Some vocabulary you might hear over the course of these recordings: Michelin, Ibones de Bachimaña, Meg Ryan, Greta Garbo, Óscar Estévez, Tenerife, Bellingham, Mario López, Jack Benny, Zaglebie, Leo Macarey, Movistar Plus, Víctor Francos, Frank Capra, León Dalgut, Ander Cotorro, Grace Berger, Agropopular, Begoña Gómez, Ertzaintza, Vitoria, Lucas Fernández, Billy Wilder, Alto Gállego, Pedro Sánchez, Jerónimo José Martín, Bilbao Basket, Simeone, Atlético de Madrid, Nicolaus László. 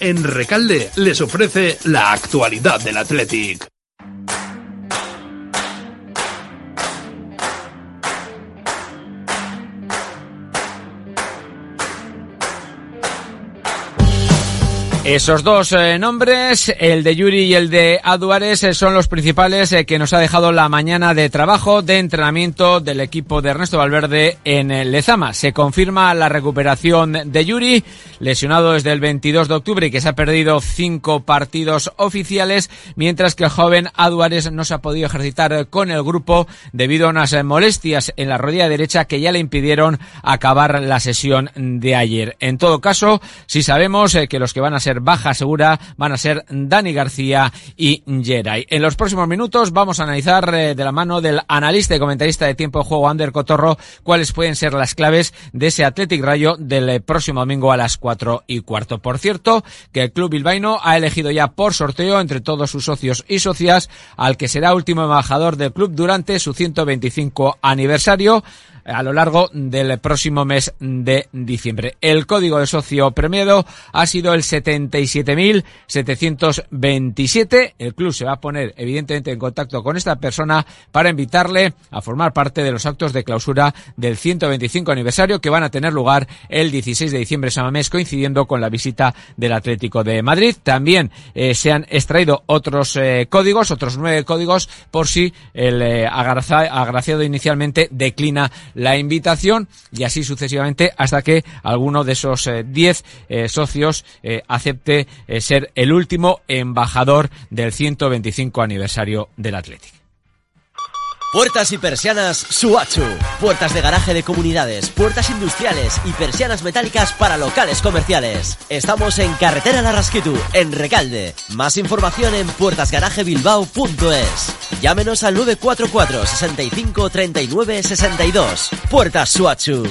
en Recalde les ofrece la actualidad del Athletic. Esos dos nombres, el de Yuri y el de Aduares, son los principales que nos ha dejado la mañana de trabajo, de entrenamiento del equipo de Ernesto Valverde en Lezama. Se confirma la recuperación de Yuri, lesionado desde el 22 de octubre y que se ha perdido 5 partidos oficiales, mientras que el joven Aduares no se ha podido ejercitar con el grupo debido a unas molestias en la rodilla derecha que ya le impidieron acabar la sesión de ayer. En todo caso, sí sabemos que los que van a ser baja segura van a ser Dani García y Yeray. En los próximos minutos vamos a analizar de la mano del analista y comentarista de Tiempo de Juego Ander Cotorro cuáles pueden ser las claves de ese Athletic Rayo del próximo domingo a las 4:15. Por cierto, que el club bilbaíno ha elegido ya por sorteo entre todos sus socios y socias al que será último embajador del club durante su 125 aniversario a lo largo del próximo mes de diciembre. El código de socio premiado ha sido el 77.727. El club se va a poner evidentemente en contacto con esta persona para invitarle a formar parte de los actos de clausura del 125 aniversario que van a tener lugar el 16 de diciembre de Samamés, coincidiendo con la visita del Atlético de Madrid. También se han extraído otros códigos, otros 9 códigos, por si el agraciado inicialmente declina la invitación, y así sucesivamente hasta que alguno de esos 10 socios acepte ser el último embajador del 125 aniversario del Athletic. Puertas y persianas Suachu. Puertas de garaje de comunidades, puertas industriales y persianas metálicas para locales comerciales. Estamos en Carretera Larrasquitu, en Recalde. Más información en puertasgarajebilbao.es. Llámenos al 944 65 39 62. Puertas Suachu.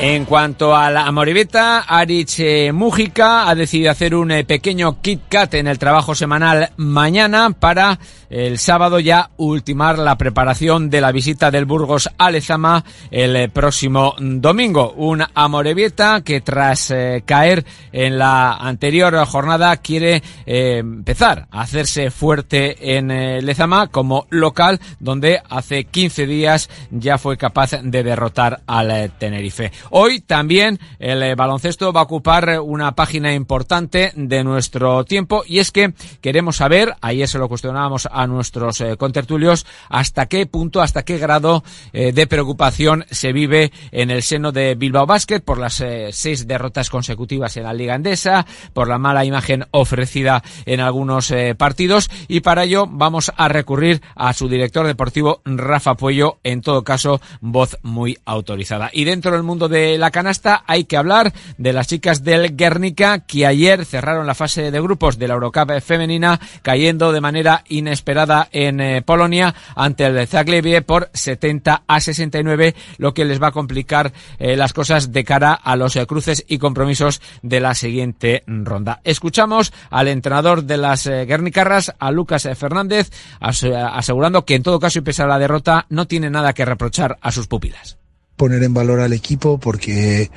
En cuanto a la Amorebieta, Arich Mújica ha decidido hacer un pequeño KitKat en el trabajo semanal mañana para el sábado ya ultimar la preparación de la visita del Burgos a Lezama el próximo domingo. Un Amorebieta que tras caer en la anterior jornada quiere empezar a hacerse fuerte en Lezama como local, donde hace 15 días ya fue capaz de derrotar al Tenerife. Hoy también el baloncesto va a ocupar una página importante de nuestro tiempo, y es que queremos saber, ayer se lo cuestionábamos a nuestros contertulios, hasta qué punto, hasta qué grado de preocupación se vive en el seno de Bilbao Basket por las 6 derrotas consecutivas en la Liga Endesa, por la mala imagen ofrecida en algunos partidos, y para ello vamos a recurrir a su director deportivo Rafa Puello, en todo caso voz muy autorizada. Y dentro del mundo de la canasta hay que hablar de las chicas del Gernika, que ayer cerraron la fase de grupos de la Eurocap femenina cayendo de manera inesperada en Polonia ante el Zaglebie por 70-69, lo que les va a complicar las cosas de cara a los cruces y compromisos de la siguiente ronda. Escuchamos al entrenador de las Gernikarras, a Lucas Fernández, asegurando que en todo caso y pese a la derrota no tiene nada que reprochar a sus pupilas. Poner en valor al equipo porque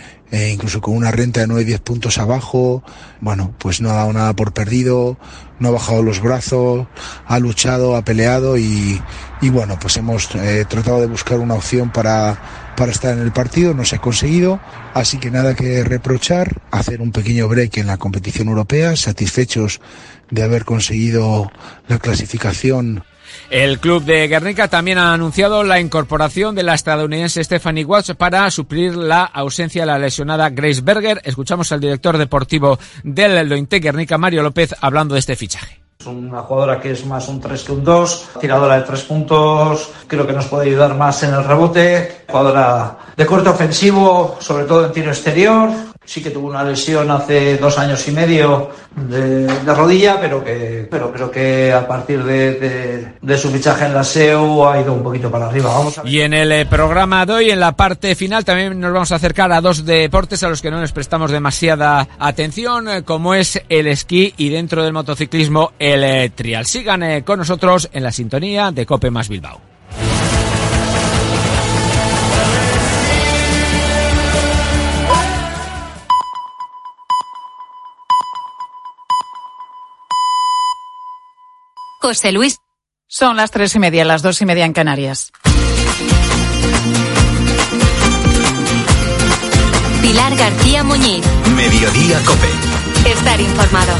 incluso con una renta de 9-10 puntos abajo, bueno, pues no ha dado nada por perdido, no ha bajado los brazos, ha luchado, ha peleado y bueno, pues hemos tratado de buscar una opción para estar en el partido, no se ha conseguido, así que nada que reprochar, hacer un pequeño break en la competición europea, satisfechos de haber conseguido la clasificación. El club de Gernika también ha anunciado la incorporación de la estadounidense Stephanie Watts para suplir la ausencia de la lesionada Grace Berger. Escuchamos al director deportivo del Lointe Gernika, Mario López, hablando de este fichaje. Es una jugadora que es más un 3 que un 2, tiradora de 3 puntos, creo que nos puede ayudar más en el rebote, jugadora de corte ofensivo, sobre todo en tiro exterior. Sí que tuvo una lesión hace 2 años y medio de rodilla, pero creo que a partir de su fichaje en la SEU ha ido un poquito para arriba. Vamos a ver. Y en el programa de hoy, en la parte final, también nos vamos a acercar a 2 deportes a los que no les prestamos demasiada atención, como es el esquí y dentro del motociclismo el trial. Sigan con nosotros en la sintonía de COPE más Bilbao. José Luis. Son las 3:30, las 2:30 en Canarias. Pilar García Muñiz. Mediodía COPE. Estar informado.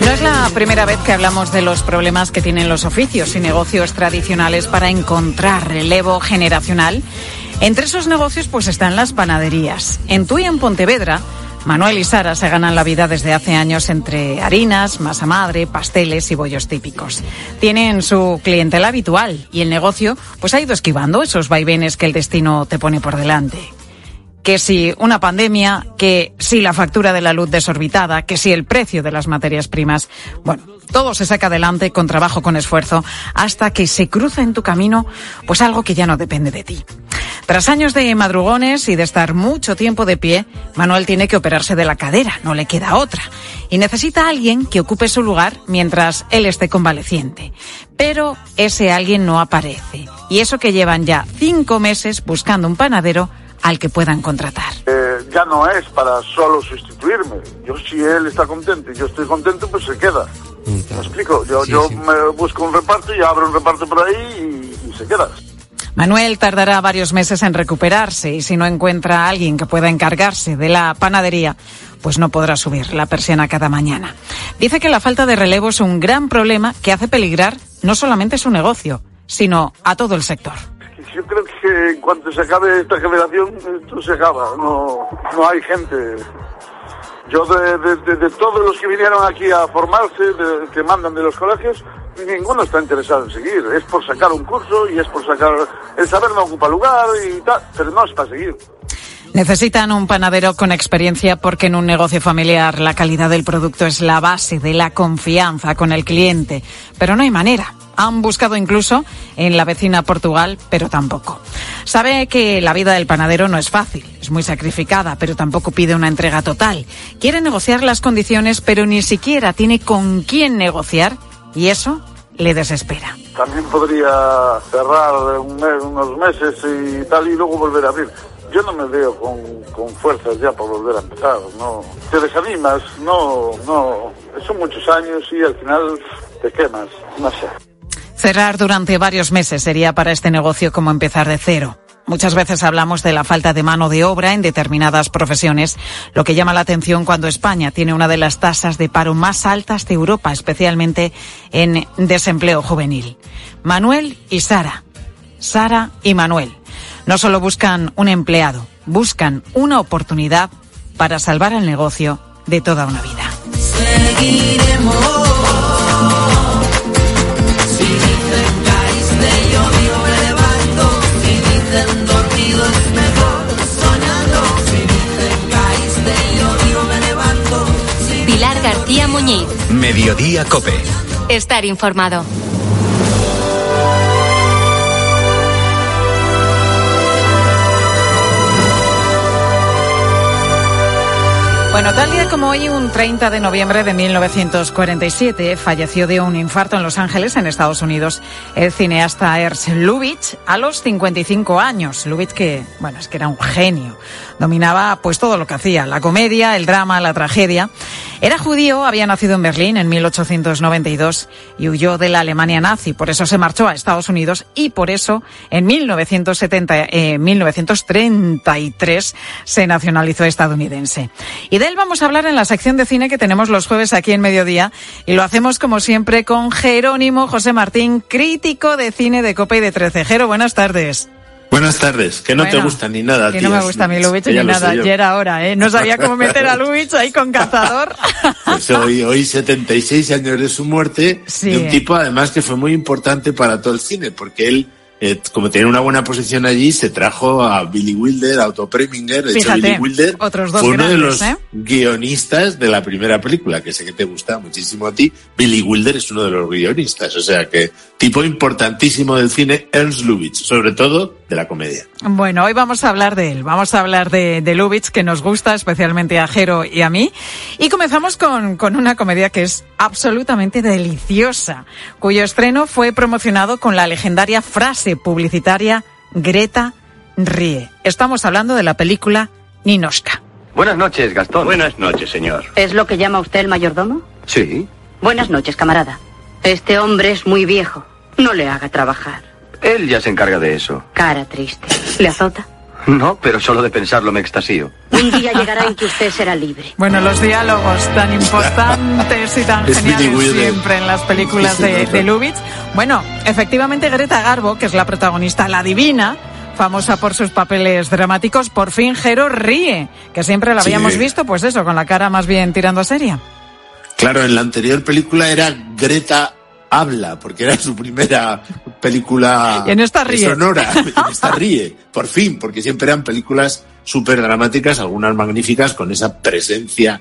No es la primera vez que hablamos de los problemas que tienen los oficios y negocios tradicionales para encontrar relevo generacional. Entre esos negocios pues están las panaderías. En Tui, en Pontevedra, Manuel y Sara se ganan la vida desde hace años entre harinas, masa madre, pasteles y bollos típicos. Tienen su clientela habitual y el negocio pues ha ido esquivando esos vaivenes que el destino te pone por delante. Que si una pandemia, que si la factura de la luz desorbitada, que si el precio de las materias primas. Bueno, todo se saca adelante con trabajo, con esfuerzo, hasta que se cruza en tu camino pues algo que ya no depende de ti. Tras años de madrugones y de estar mucho tiempo de pie, Manuel tiene que operarse de la cadera, no le queda otra. Y necesita a alguien que ocupe su lugar mientras él esté convaleciente. Pero ese alguien no aparece. Y eso que llevan ya 5 meses buscando un panadero al que puedan contratar. Ya no es para solo sustituirme. Yo, si él está contento y yo estoy contento, pues se queda. Sí, claro. ¿Me explico? Yo me busco un reparto y abro un reparto por ahí y se queda. Manuel tardará varios meses en recuperarse y si no encuentra a alguien que pueda encargarse de la panadería, pues no podrá subir la persiana cada mañana. Dice que la falta de relevo es un gran problema que hace peligrar no solamente su negocio, sino a todo el sector. Yo creo que en cuanto se acabe esta generación, esto se acaba, no hay gente. Yo de todos los que vinieron aquí a formarse, que mandan de los colegios, ninguno está interesado en seguir. Es por sacar un curso y es por sacar... El saber no ocupa lugar y tal, pero no es para seguir. Necesitan un panadero con experiencia porque en un negocio familiar la calidad del producto es la base de la confianza con el cliente, pero no hay manera. Han buscado incluso en la vecina Portugal, pero tampoco. Sabe que la vida del panadero no es fácil, es muy sacrificada, pero tampoco pide una entrega total. Quiere negociar las condiciones, pero ni siquiera tiene con quién negociar y eso le desespera. También podría cerrar unos meses y tal y luego volver a abrir. Yo no me veo con fuerzas ya para volver a empezar. No. Te desanimas, no. Son muchos años y al final te quemas, no sé. Cerrar durante varios meses sería para este negocio como empezar de cero. Muchas veces hablamos de la falta de mano de obra en determinadas profesiones, lo que llama la atención cuando España tiene una de las tasas de paro más altas de Europa, especialmente en desempleo juvenil. Manuel y Sara. Sara y Manuel. No solo buscan un empleado, buscan una oportunidad para salvar el negocio de toda una vida. Seguiremos. Pilar García Muñiz. Mediodía COPE. Estar informado. Bueno, tal día como hoy, un 30 de noviembre de 1947, falleció de un infarto en Los Ángeles, en Estados Unidos, el cineasta Ernst Lubitsch a los 55 años. Lubitsch que, bueno, es que era un genio. Dominaba pues todo lo que hacía, la comedia, el drama, la tragedia. Era judío, había nacido en Berlín en 1892 y huyó de la Alemania nazi. Por eso se marchó a Estados Unidos y por eso en 1933 se nacionalizó estadounidense. Y de él vamos a hablar en la sección de cine que tenemos los jueves aquí en Mediodía y lo hacemos como siempre con Jerónimo José Martín, crítico de cine de COPE y de 13. Jero, buenas tardes. Buenas tardes, que no te gusta ni nada. Que tías, no me gusta a mí Lubitsch ni nada, ya era hora, ¿eh? No sabía cómo meter a Lubitsch ahí con cazador. Pues hoy 76 años de su muerte, sí. De un tipo además que fue muy importante para todo el cine, porque él, como tenía una buena posición allí, se trajo a Billy Wilder, a Otto Preminger. De hecho, Billy Wilder otros dos fue uno grandes, de los guionistas de la primera película, que sé que te gusta muchísimo a ti. Billy Wilder es uno de los guionistas, o sea que tipo importantísimo del cine, Ernst Lubitsch, sobre todo de la comedia. Bueno, hoy vamos a hablar de él, vamos a hablar de Lubitsch, que nos gusta especialmente a Jero y a mí, y comenzamos con una comedia que es absolutamente deliciosa, cuyo estreno fue promocionado con la legendaria frase publicitaria Greta ríe. Estamos hablando de la película Ninotchka. Buenas noches, Gastón. Buenas noches, señor. ¿Es lo que llama usted el mayordomo? Sí. Buenas noches, camarada. Este hombre es muy viejo. No le haga trabajar. Él ya se encarga de eso. Cara triste. ¿Le azota? No, pero solo de pensarlo me extasío. Un día llegará en que usted será libre. Bueno, los diálogos tan importantes y tan geniales siempre en las películas de Lubitsch. Bueno, efectivamente Greta Garbo, que es la protagonista, la divina, famosa por sus papeles dramáticos, por fin Jero ríe, que siempre la habíamos visto, pues eso, con la cara más bien tirando a seria. Claro, en la anterior película era Greta habla, porque era su primera película y en esta ríe. Sonora. En esta ríe, por fin, porque siempre eran películas súper dramáticas, algunas magníficas, con esa presencia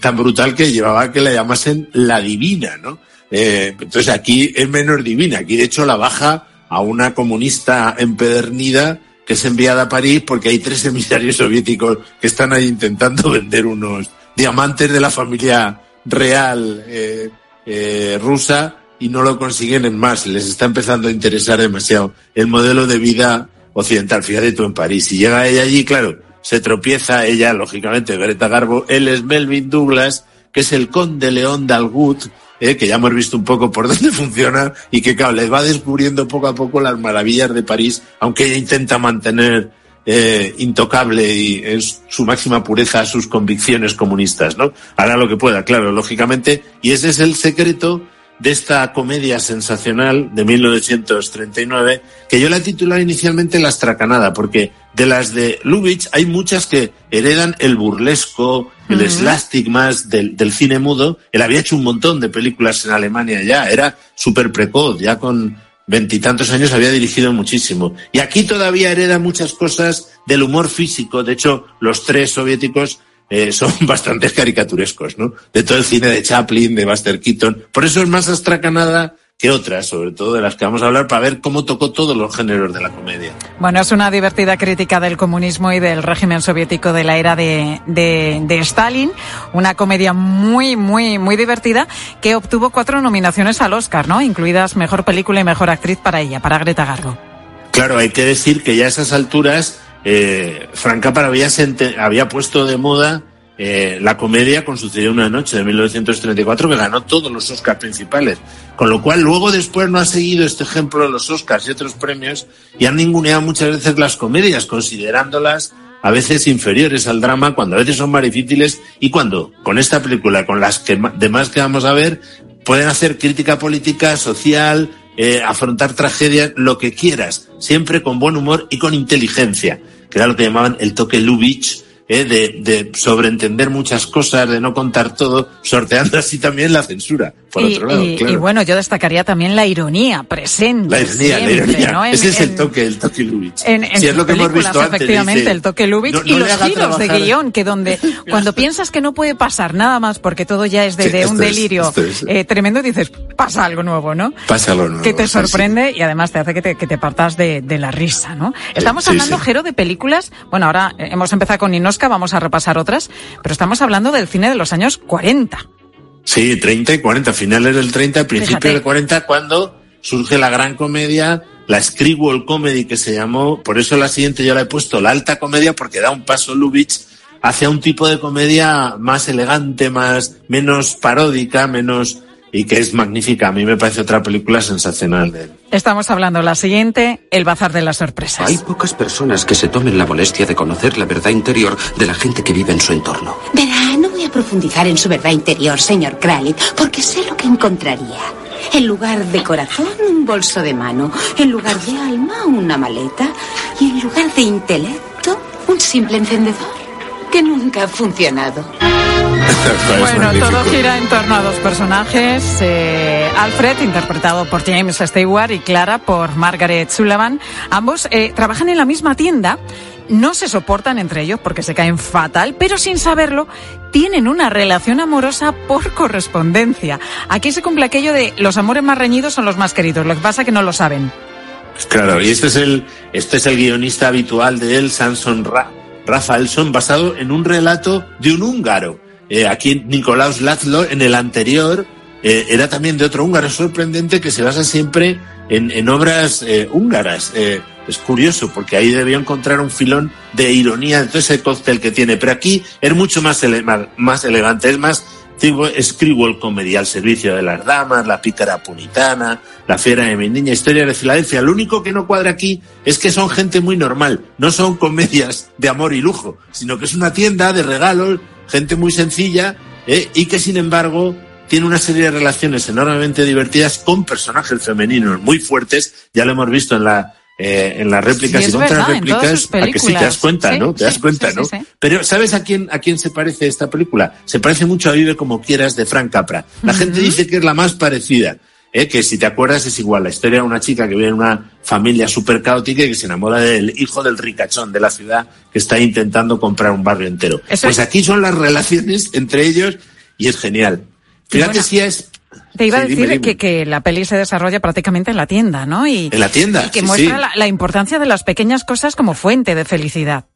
tan brutal que llevaba a que la llamasen la divina, ¿no? Entonces aquí es menos divina, aquí de hecho la baja a una comunista empedernida que es enviada a París porque hay 3 emisarios soviéticos que están ahí intentando vender unos diamantes de la familia real rusa y no lo consiguen. En más, les está empezando a interesar demasiado el modelo de vida occidental. Fíjate tú en París. Y llega ella allí, claro, se tropieza ella, lógicamente, Greta Garbo. Él es Melvin Douglas, que es el conde León Dalgut, que ya hemos visto un poco por dónde funciona y que, claro, le va descubriendo poco a poco las maravillas de París, aunque ella intenta mantener intocable y en su máxima pureza sus convicciones comunistas, ¿no? Hará lo que pueda, claro, lógicamente, y ese es el secreto de esta comedia sensacional de 1939, que yo la he titulado inicialmente La Estracanada, porque de las de Lubitsch hay muchas que heredan el burlesco, el slapstick más del cine mudo. Él había hecho un montón de películas en Alemania ya, era súper precoz, ya con 20 y tantos años había dirigido muchísimo. Y aquí todavía hereda muchas cosas del humor físico. De hecho, los 3 soviéticos son bastante caricaturescos, ¿no? De todo el cine de Chaplin, de Buster Keaton. Por eso es más astracanada que otras, sobre todo de las que vamos a hablar, para ver cómo tocó todos los géneros de la comedia. Bueno, es una divertida crítica del comunismo y del régimen soviético de la era de Stalin, una comedia muy, muy, muy divertida que obtuvo 4 nominaciones al Óscar, ¿no? Incluidas Mejor Película y Mejor Actriz para ella, para Greta Garbo. Claro, hay que decir que ya a esas alturas Frank Capra había puesto de moda la comedia con Sucedió una noche de 1934, que ganó todos los Óscars principales, con lo cual luego después no ha seguido este ejemplo de los Óscars y otros premios y han ninguneado muchas veces las comedias, considerándolas a veces inferiores al drama, cuando a veces son más difíciles y cuando con esta película, con las demás que vamos a ver, pueden hacer crítica política, social, afrontar tragedias, lo que quieras, siempre con buen humor y con inteligencia, que era lo que llamaban el toque Lubitsch, de sobreentender muchas cosas, de no contar todo, sorteando así también la censura, por otro lado. Claro. Y bueno, yo destacaría también la ironía presente. La ironía. ¿No? Ese es el toque Lubitsch. En si es lo que hemos visto antes. Efectivamente, dice, el toque Lubitsch no, y los giros de guión, que donde cuando piensas que no puede pasar nada más, porque todo ya es de un delirio tremendo, dices, pasa algo nuevo, ¿no? Pasa algo nuevo. Que te sorprende y además te hace que te partas de la risa, ¿no? Estamos hablando, Jero, de películas. Bueno, ahora hemos empezado con Ninotchka, vamos a repasar otras, pero estamos hablando del cine de los años 40. Sí, 30 y 40, finales del 30, principios del 40, cuando surge la gran comedia, la Screwball Comedy que se llamó, por eso la siguiente yo la he puesto, la alta comedia, porque da un paso Lubitsch hacia un tipo de comedia más elegante, menos paródica, menos, y que es magnífica. A mí me parece otra película sensacional de él. Estamos hablando la siguiente, El Bazar de las Sorpresas. Hay pocas personas que se tomen la molestia de conocer la verdad interior de la gente que vive en su entorno. Verá, no voy a profundizar en su verdad interior, señor Kralit, porque sé lo que encontraría. En lugar de corazón, un bolso de mano. En lugar de alma, una maleta. Y en lugar de intelecto, un simple encendedor que nunca ha funcionado. Bueno, magnífico. Todo gira en torno a 2 personajes, Alfred, interpretado por James Stewart, y Clara, por Margaret Sullivan. Ambos trabajan en la misma tienda, no se soportan entre ellos porque se caen fatal, pero sin saberlo tienen una relación amorosa por correspondencia. Aquí se cumple aquello de los amores más reñidos son los más queridos, lo que pasa es que no lo saben. Claro, y este es el guionista habitual de él, Samson Raphaelson, basado en un relato de un húngaro. Aquí Nicolaus László, en el anterior, era también de otro húngaro. Es sorprendente que se basa siempre en obras húngaras. Es curioso, porque ahí debió encontrar un filón de ironía de todo ese cóctel que tiene. Pero aquí es mucho más elegante, es más tipo Scribble Comedy, al servicio de las damas, la pícara puritana, la fiera de mi niña, historia de Filadelfia. Lo único que no cuadra aquí es que son gente muy normal, no son comedias de amor y lujo, sino que es una tienda de regalos, gente muy sencilla, y que sin embargo tiene una serie de relaciones enormemente divertidas con personajes femeninos muy fuertes. Ya lo hemos visto en las réplicas, sí, y contrarréplicas, a que sí te das cuenta, sí, ¿no? Te das cuenta, sí, ¿no? Sí. Pero ¿sabes a quién se parece esta película? Se parece mucho a Vive como quieras, de Frank Capra. La gente dice que es la más parecida, que si te acuerdas es igual. La historia de una chica que vive en una familia súper caótica y que se enamora del hijo del ricachón de la ciudad que está intentando comprar un barrio entero. Eso pues es. Aquí son las relaciones entre ellos y es genial. Fíjate, bueno, si es... Te iba a decir, dime. Que la peli se desarrolla prácticamente en la tienda, ¿no? En la tienda, y que muestra la importancia de las pequeñas cosas como fuente de felicidad.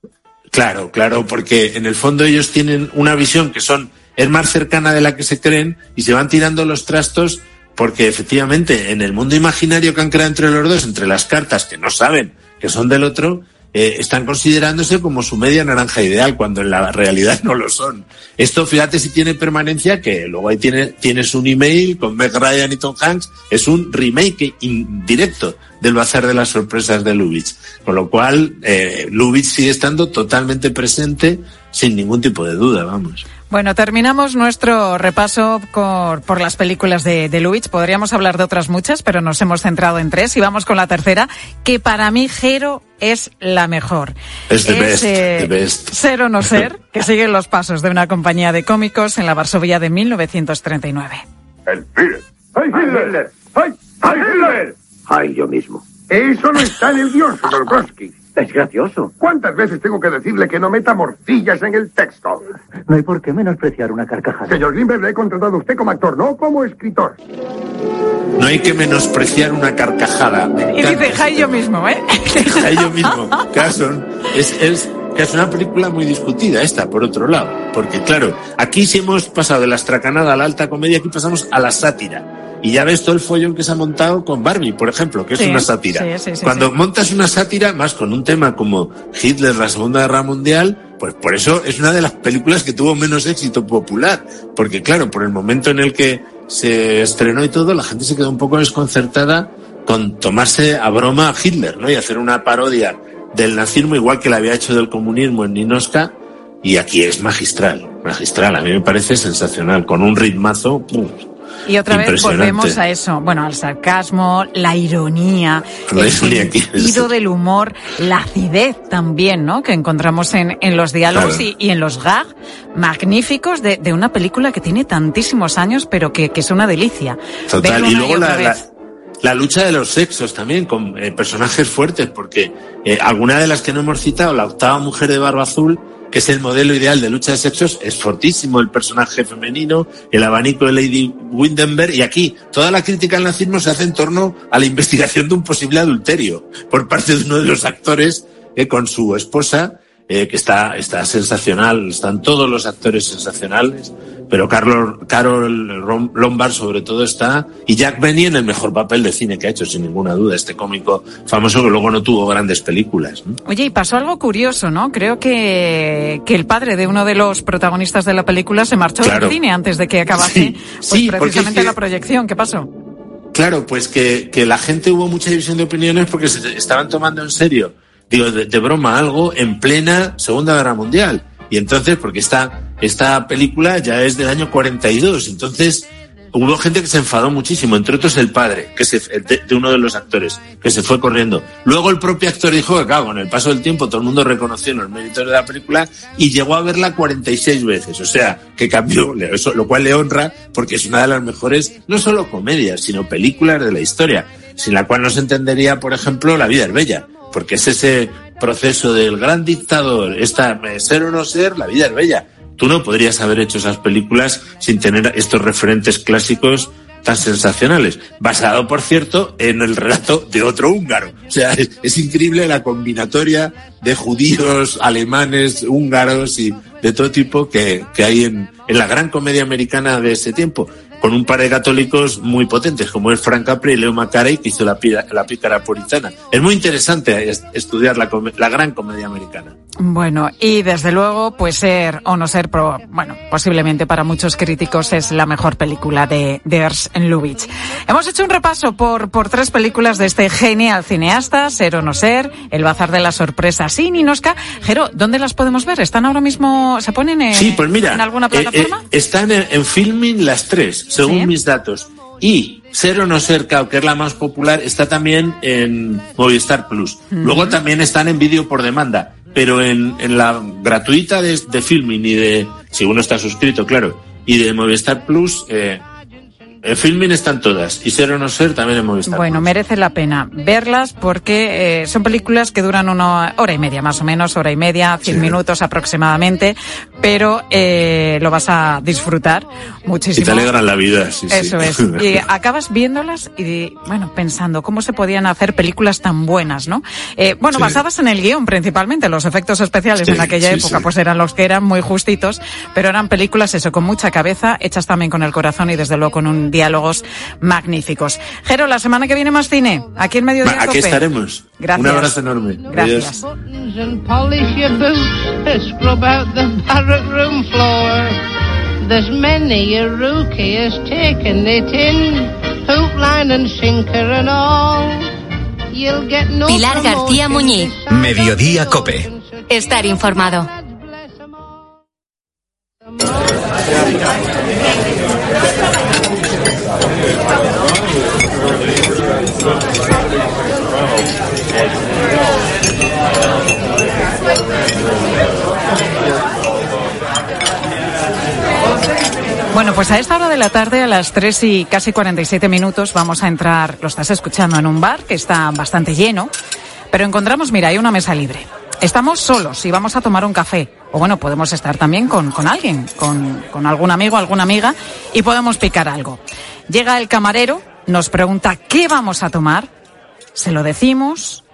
Claro, claro, porque en el fondo ellos tienen una visión que es más cercana de la que se creen y se van tirando los trastos, porque efectivamente en el mundo imaginario que han creado entre los dos, entre las cartas que no saben que son del otro, están considerándose como su media naranja ideal, cuando en la realidad no lo son. Esto, fíjate si tiene permanencia, que luego ahí tienes un email con Meg Ryan y Tom Hanks. Es un remake indirecto del Bazar de las Sorpresas de Lubitsch. Con lo cual, Lubitsch sigue estando totalmente presente, sin ningún tipo de duda, vamos. Bueno, terminamos nuestro repaso por las películas de Lubitsch. Podríamos hablar de otras muchas, pero nos hemos centrado en tres y vamos con la tercera, que para mí, Jero, es la mejor. Es the best. Ser o no ser, que sigue los pasos de una compañía de cómicos en la Varsovia de 1939. ¡El Führer! ¡Ay, Hitler! ¡Ay, Hitler! ¡Ay, yo mismo! ¡Eso no está en el guión, señor Brodsky! Es gracioso. ¿Cuántas veces tengo que decirle que no meta morcillas en el texto? No hay por qué menospreciar una carcajada. Señor Grimberg, le he contratado a usted como actor, no como escritor. No hay que menospreciar una carcajada. Y dice, jai yo mismo, ¿eh? Jai yo mismo. Cason. Es una película muy discutida esta, por otro lado. Porque, claro, aquí sí hemos pasado de la estracanada a la alta comedia, aquí pasamos a la sátira. Y ya ves todo el follón que se ha montado con Barbie, por ejemplo, que es una sátira. Sí, cuando montas una sátira, más con un tema como Hitler, la Segunda Guerra Mundial, pues por eso es una de las películas que tuvo menos éxito popular. Porque claro, por el momento en el que se estrenó y todo, la gente se quedó un poco desconcertada con tomarse a broma a Hitler, ¿no? Y hacer una parodia del nazismo, igual que la había hecho del comunismo en Ninotchka. Y aquí es magistral, a mí me parece sensacional, con un ritmazo... Y otra vez volvemos a eso, bueno, al sarcasmo, la ironía, el sentido del humor, la acidez también, ¿no?, que encontramos en los diálogos, claro, y en los gags magníficos de una película que tiene tantísimos años, pero que es una delicia. Total, y luego la lucha de los sexos también, con personajes fuertes, porque alguna de las que no hemos citado, la octava mujer de barba azul, que es el modelo ideal de lucha de sexos, es fortísimo el personaje femenino, el abanico de Lady Windenberg, y aquí toda la crítica al nazismo se hace en torno a la investigación de un posible adulterio por parte de uno de los actores con su esposa, que está sensacional, están todos los actores sensacionales, pero Carol Lombard sobre todo está, y Jack Benny en el mejor papel de cine que ha hecho, sin ninguna duda, este cómico famoso que luego no tuvo grandes películas, ¿no? Oye, y pasó algo curioso, ¿no? Creo que el padre de uno de los protagonistas de la película se marchó, claro, del cine antes de que acabase, sí, precisamente la proyección. ¿Qué pasó? Claro, pues que la gente, hubo mucha división de opiniones porque se estaban tomando en serio, de broma algo en plena Segunda Guerra Mundial. Y entonces, porque esta película ya es del año 42, entonces hubo gente que se enfadó muchísimo, entre otros el padre, que de uno de los actores, que se fue corriendo. Luego el propio actor dijo que, claro, en el paso del tiempo todo el mundo reconoció los méritos de la película y llegó a verla 46 veces, o sea, que cambió, eso, lo cual le honra, porque es una de las mejores, no solo comedias, sino películas de la historia, sin la cual no se entendería, por ejemplo, La vida es bella, porque es ese proceso del gran dictador, ser o no ser, la vida es bella. Tú no podrías haber hecho esas películas sin tener estos referentes clásicos tan sensacionales, basado, por cierto, en el relato de otro húngaro. O sea, es increíble la combinatoria de judíos, alemanes, húngaros y de todo tipo que hay en la gran comedia americana de ese tiempo. con un par de católicos muy potentes, como es Frank Capra y Leo Macarey, que hizo la pícara puritana. Es muy interesante estudiar la gran comedia americana. Bueno, y desde luego, pues ser o no ser, posiblemente para muchos críticos es la mejor película de Ernst Lubitsch. Hemos hecho un repaso por tres películas de este genial cineasta, Ser o no ser, El bazar de las sorpresas y Ninotchka. Jero, ¿dónde las podemos ver? ¿Están ahora mismo, se ponen en alguna plataforma? Están en Filmin las tres, según mis datos. Y Ser o no ser, que es la más popular, está también en Movistar Plus. Uh-huh. Luego también están en vídeo por demanda, pero en la gratuita de Filmin y de, si uno está suscrito, claro, y de Movistar Plus, en Filmin están todas, y Ser o no ser también en Movistar. Bueno, merece la pena verlas porque son películas que duran una hora y media, más o menos, 100 minutos aproximadamente, pero lo vas a disfrutar muchísimo. Y te alegran la vida, sí. Eso es. Y acabas viéndolas y, pensando cómo se podían hacer películas tan buenas, ¿no? Basadas en el guión principalmente, los efectos especiales en aquella época pues eran los que eran muy justitos, pero eran películas, eso, con mucha cabeza, hechas también con el corazón y desde luego con un diálogos magníficos. Jero, la semana que viene más cine, aquí en Mediodía Cope. Aquí estaremos. Gracias. Un abrazo enorme. Gracias. Pilar García Muñiz. Mediodía Cope. Estar informado. Bueno, pues a esta hora de la tarde, a las 3 y casi 47 minutos, vamos a entrar, lo estás escuchando, en un bar que está bastante lleno, pero encontramos, mira, hay una mesa libre. Estamos solos y vamos a tomar un café. O podemos estar también con alguien, con algún amigo, alguna amiga, y podemos picar algo. Llega el camarero, nos pregunta qué vamos a tomar, se lo decimos,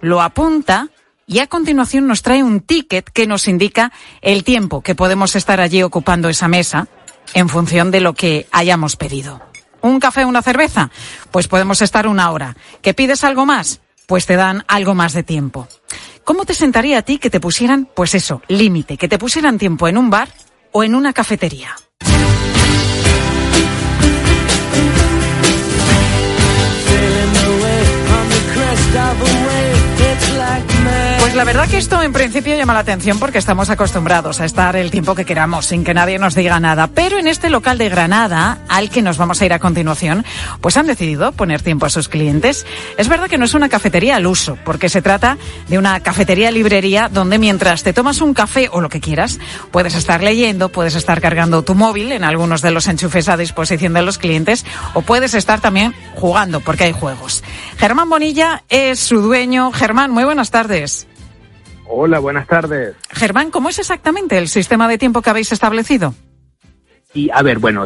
lo apunta y a continuación nos trae un ticket que nos indica el tiempo que podemos estar allí ocupando esa mesa en función de lo que hayamos pedido. ¿Un café o una cerveza? Pues podemos estar una hora. ¿Que pides algo más? Pues te dan algo más de tiempo. ¿Cómo te sentaría a ti que te pusieran, límite, que te pusieran tiempo en un bar o en una cafetería? Pues la verdad que esto en principio llama la atención porque estamos acostumbrados a estar el tiempo que queramos sin que nadie nos diga nada, pero en este local de Granada al que nos vamos a ir a continuación pues han decidido poner tiempo a sus clientes. Es verdad que no es una cafetería al uso porque se trata de una cafetería-librería donde mientras te tomas un café o lo que quieras puedes estar leyendo, puedes estar cargando tu móvil en algunos de los enchufes a disposición de los clientes o puedes estar también jugando porque hay juegos. Germán Bonilla es su dueño. Germán, muy buenas tardes. Hola, buenas tardes. Germán, ¿cómo es exactamente el sistema de tiempo que habéis establecido? Y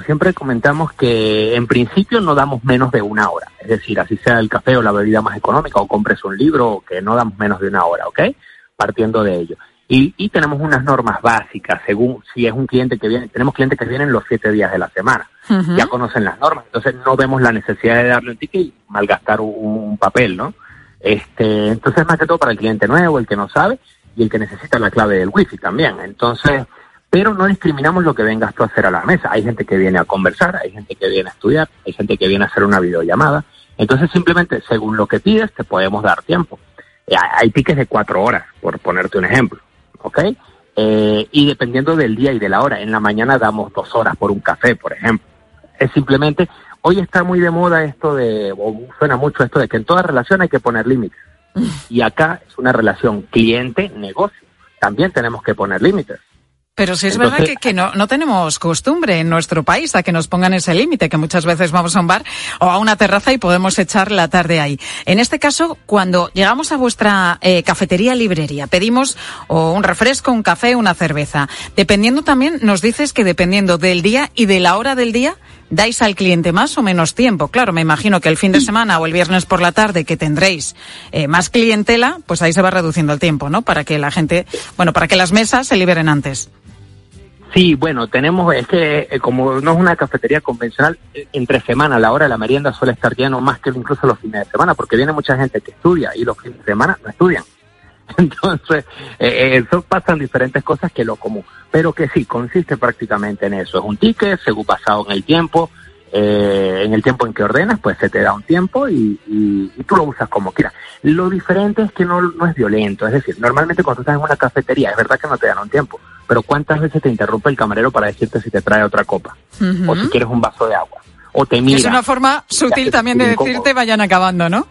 siempre comentamos que en principio no damos menos de una hora. Es decir, así sea el café o la bebida más económica o compres un libro, que no damos menos de una hora, ¿ok? Partiendo de ello. Y tenemos unas normas básicas, según si es un cliente que viene, tenemos clientes que vienen los 7 días de la semana. Uh-huh. Ya conocen las normas, entonces no vemos la necesidad de darle un ticket y malgastar un papel, ¿no? Entonces, más que todo para el cliente nuevo, el que no sabe y el que necesita la clave del wifi también. Entonces, pero no discriminamos lo que vengas tú a hacer a la mesa. Hay gente que viene a conversar, hay gente que viene a estudiar, hay gente que viene a hacer una videollamada. Entonces, simplemente, según lo que pides, te podemos dar tiempo. Hay tickets de 4 horas, por ponerte un ejemplo, ¿ok? Y dependiendo del día y de la hora. En la mañana damos 2 horas por un café, por ejemplo. Es simplemente... Hoy está muy de moda suena mucho esto de que en toda relación hay que poner límites. Y acá es una relación cliente-negocio. También tenemos que poner límites. Pero sí es verdad que no tenemos costumbre en nuestro país a que nos pongan ese límite, que muchas veces vamos a un bar o a una terraza y podemos echar la tarde ahí. En este caso, cuando llegamos a vuestra cafetería-librería, pedimos un refresco, un café, una cerveza. Dependiendo también, nos dices que dependiendo del día y de la hora del día... ¿Dais al cliente más o menos tiempo? Claro, me imagino que el fin de semana o el viernes por la tarde que tendréis más clientela, pues ahí se va reduciendo el tiempo, ¿no? Para que la gente, para que las mesas se liberen antes. Sí, bueno, tenemos, es que como no es una cafetería convencional, entre semana, a la hora de la merienda suele estar lleno más que incluso los fines de semana, porque viene mucha gente que estudia y los fines de semana no estudian. Entonces, eso pasan diferentes cosas que lo común, pero que sí, consiste prácticamente en eso. Es un ticket, según basado en el tiempo en que ordenas, pues se te da un tiempo y tú lo usas como quieras. Lo diferente es que no es violento, es decir, normalmente cuando estás en una cafetería, es verdad que no te dan un tiempo, pero ¿cuántas veces te interrumpe el camarero para decirte si te trae otra copa? Uh-huh. O si quieres un vaso de agua, o te mira. Es una forma sutil también de decirte incómodo. Vayan acabando, ¿no?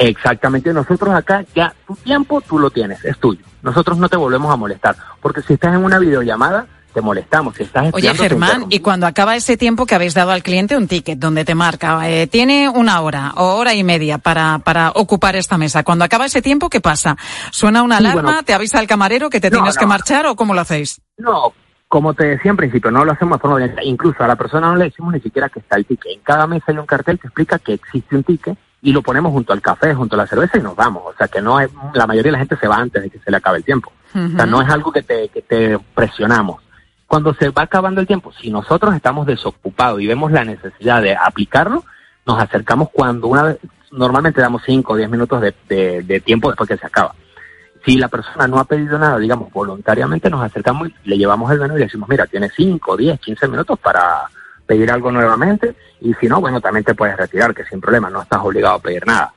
Exactamente, nosotros acá ya tu tiempo tú lo tienes, es tuyo. Nosotros no te volvemos a molestar, porque si estás en una videollamada te molestamos. Si estás estudiando, oye, Germán, y cuando acaba ese tiempo que habéis dado al cliente, un ticket donde te marca, tiene una hora o hora y media para ocupar esta mesa. Cuando acaba ese tiempo, ¿qué pasa? ¿Suena una alarma? Bueno, ¿te avisa el camarero que te tienes que marchar o cómo lo hacéis? No, como te decía en principio, no lo hacemos de forma violenta. Incluso a la persona no le decimos ni siquiera que está el ticket. En cada mesa hay un cartel que explica que existe un ticket y lo ponemos junto al café, junto a la cerveza y nos vamos. O sea, que no es, la mayoría de la gente se va antes de que se le acabe el tiempo. Uh-huh. O sea, no es algo que te presionamos. Cuando se va acabando el tiempo, si nosotros estamos desocupados y vemos la necesidad de aplicarlo, nos acercamos cuando una vez, normalmente damos 5 o 10 minutos de tiempo después que se acaba. Si la persona no ha pedido nada, digamos, voluntariamente nos acercamos y le llevamos el menú y le decimos, mira, tienes 5, 10, 15 minutos para pedir algo nuevamente, y si no, bueno, también te puedes retirar, que sin problema, no estás obligado a pedir nada.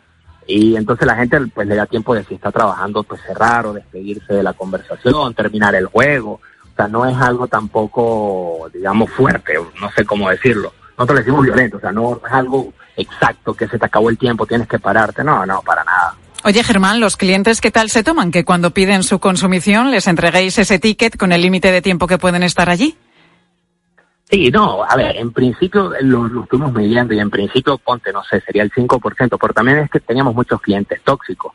Y entonces la gente pues le da tiempo de, si está trabajando, pues cerrar o despedirse de la conversación, terminar el juego. O sea, no es algo tampoco, digamos, fuerte, no sé cómo decirlo. Nosotros le decimos violento, o sea, no es algo exacto que se te acabó el tiempo, tienes que pararte, no, para nada. Oye, Germán, ¿los clientes qué tal se toman que cuando piden su consumición les entreguéis ese ticket con el límite de tiempo que pueden estar allí? Sí, no, a ver, en principio lo estuvimos midiendo y en principio, ponte, no sé, sería el 5%, pero también es que teníamos muchos clientes tóxicos.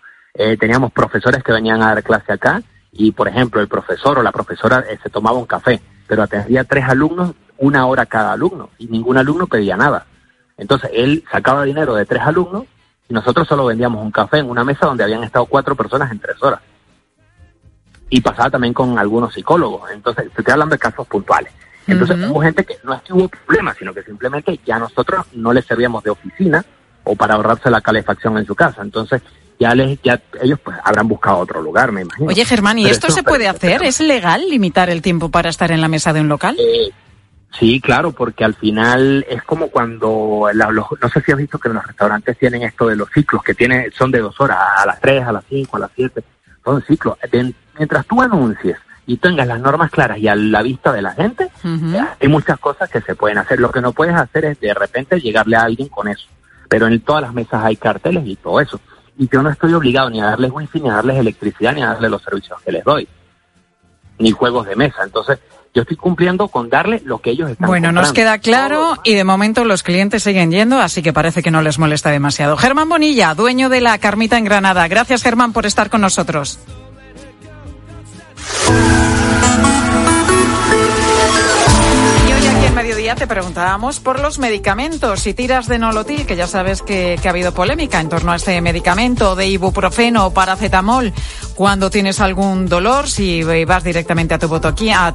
Teníamos profesores que venían a dar clase acá y, por ejemplo, el profesor o la profesora se tomaba un café, pero atendía 3 alumnos, 1 hora cada alumno, y ningún alumno pedía nada. Entonces, él sacaba dinero de 3 alumnos y nosotros solo vendíamos un café en una mesa donde habían estado 4 personas en 3 horas. Y pasaba también con algunos psicólogos. Entonces, te estoy hablando de casos puntuales. Entonces, uh-huh. Hubo gente que no es que hubo problemas, sino que simplemente ya nosotros no les servíamos de oficina o para ahorrarse la calefacción en su casa. Entonces, ya ellos pues habrán buscado otro lugar, me imagino. Oye, Germán, ¿y pero esto se puede hacer? ¿Es legal limitar el tiempo para estar en la mesa de un local? Sí, claro, porque al final es como cuando, no sé si has visto que los restaurantes tienen esto de los ciclos, que son de 2 horas, a las 3, a las 5, a las 7, son ciclos. Mientras tú anuncies y tengas las normas claras y a la vista de la gente, uh-huh. Hay muchas cosas que se pueden hacer. Lo que no puedes hacer es de repente llegarle a alguien con eso. Pero en todas las mesas hay carteles y todo eso. Y yo no estoy obligado ni a darles wifi, ni a darles electricidad, ni a darles los servicios que les doy. Ni juegos de mesa. Entonces, yo estoy cumpliendo con darle lo que ellos están comprando. Bueno, nos queda claro y de momento los clientes siguen yendo, así que parece que no les molesta demasiado. Germán Bonilla, dueño de La Carmita en Granada. Gracias, Germán, por estar con nosotros. Mediodía te preguntábamos por los medicamentos y tiras de Nolotil, que ya sabes que ha habido polémica en torno a este medicamento, de ibuprofeno o paracetamol. Cuando tienes algún dolor, si vas directamente a tu